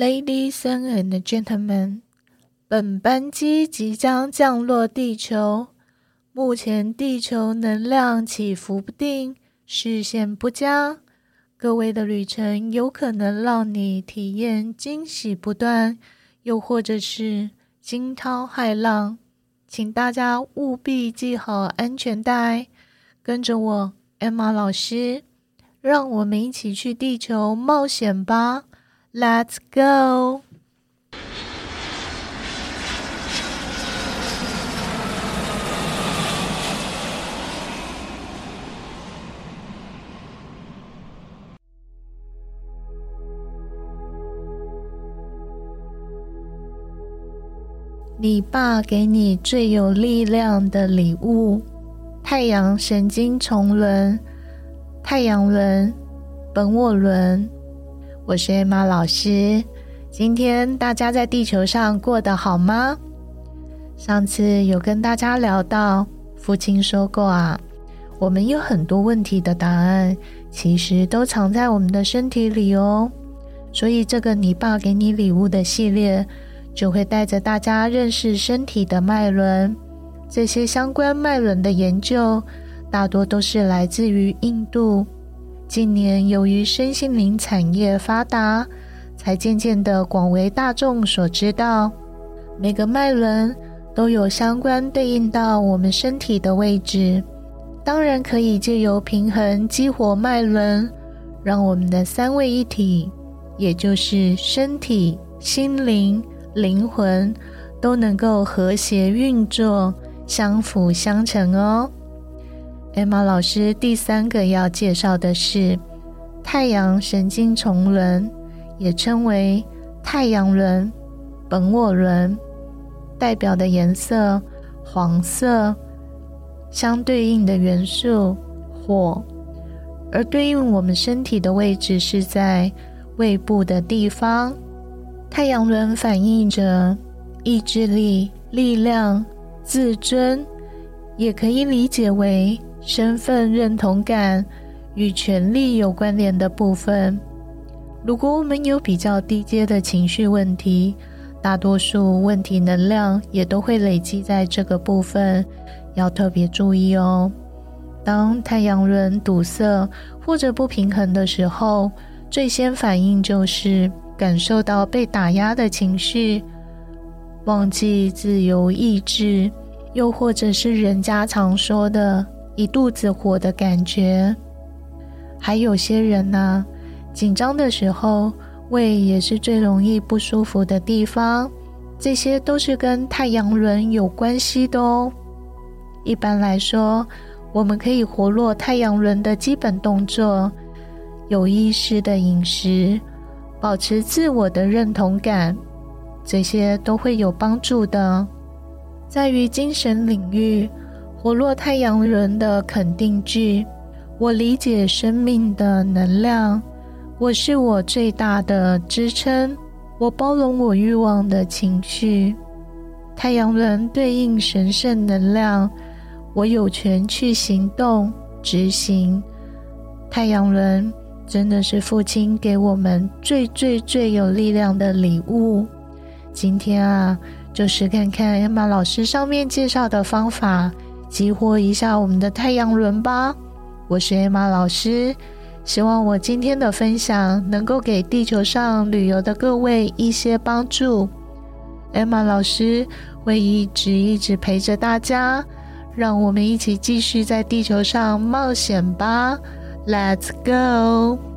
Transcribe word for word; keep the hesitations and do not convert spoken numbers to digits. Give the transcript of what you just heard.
Ladies and gentlemen， 本班机即将降落地球。目前地球能量起伏不定，视线不佳，各位的旅程有可能让你体验惊喜不断，又或者是惊涛骇浪。请大家务必系好安全带，跟着我 Emma 老师，让我们一起去地球冒险吧！Let's go! 你爸给你最有力量的礼物，太阳神经丛轮、太阳轮、本我轮。我是 Emma 老师，今天大家在地球上过得好吗？上次有跟大家聊到父亲说过啊，我们有很多问题的答案其实都藏在我们的身体里哦，所以这个你爸给你礼物的系列就会带着大家认识身体的脉轮，这些相关脉轮的研究大多都是来自于印度。近年由于身心灵产业发达，才渐渐的广为大众所知道，每个脉轮都有相关对应到我们身体的位置。当然可以借由平衡激活脉轮，让我们的三位一体，也就是身体、心灵、灵魂都能够和谐运作，相辅相成哦。Emma 老师第三个要介绍的是太阳神经丛轮，也称为太阳轮、本我轮，代表的颜色黄色，相对应的元素火，而对应我们身体的位置是在胃部的地方。太阳轮反映着意志力、力量、自尊，也可以理解为身份认同感与权力有关联的部分。如果我们有比较低阶的情绪问题，大多数问题能量也都会累积在这个部分，要特别注意哦。当太阳轮堵塞或者不平衡的时候，最先反应就是感受到被打压的情绪，忘记自由意志，又或者是人家常说的一肚子火的感觉。还有些人呢、啊，紧张的时候，胃也是最容易不舒服的地方，这些都是跟太阳轮有关系的哦。一般来说，我们可以活络太阳轮的基本动作，有意识的饮食，保持自我的认同感，这些都会有帮助的。在于精神领域，活络太阳轮的肯定句，我理解生命的能量，我是我最大的支撑，我包容我欲望的情绪。太阳轮对应神圣能量，我有权去行动执行。太阳轮真的是父亲给我们最最最有力量的礼物。今天啊，就是看看 Emma 老师上面介绍的方法，激活一下我们的太阳轮吧。我是 Emma 老师，希望我今天的分享能够给地球上旅游的各位一些帮助。 Emma 老师会一直一直陪着大家，让我们一起继续在地球上冒险吧。 Let's go!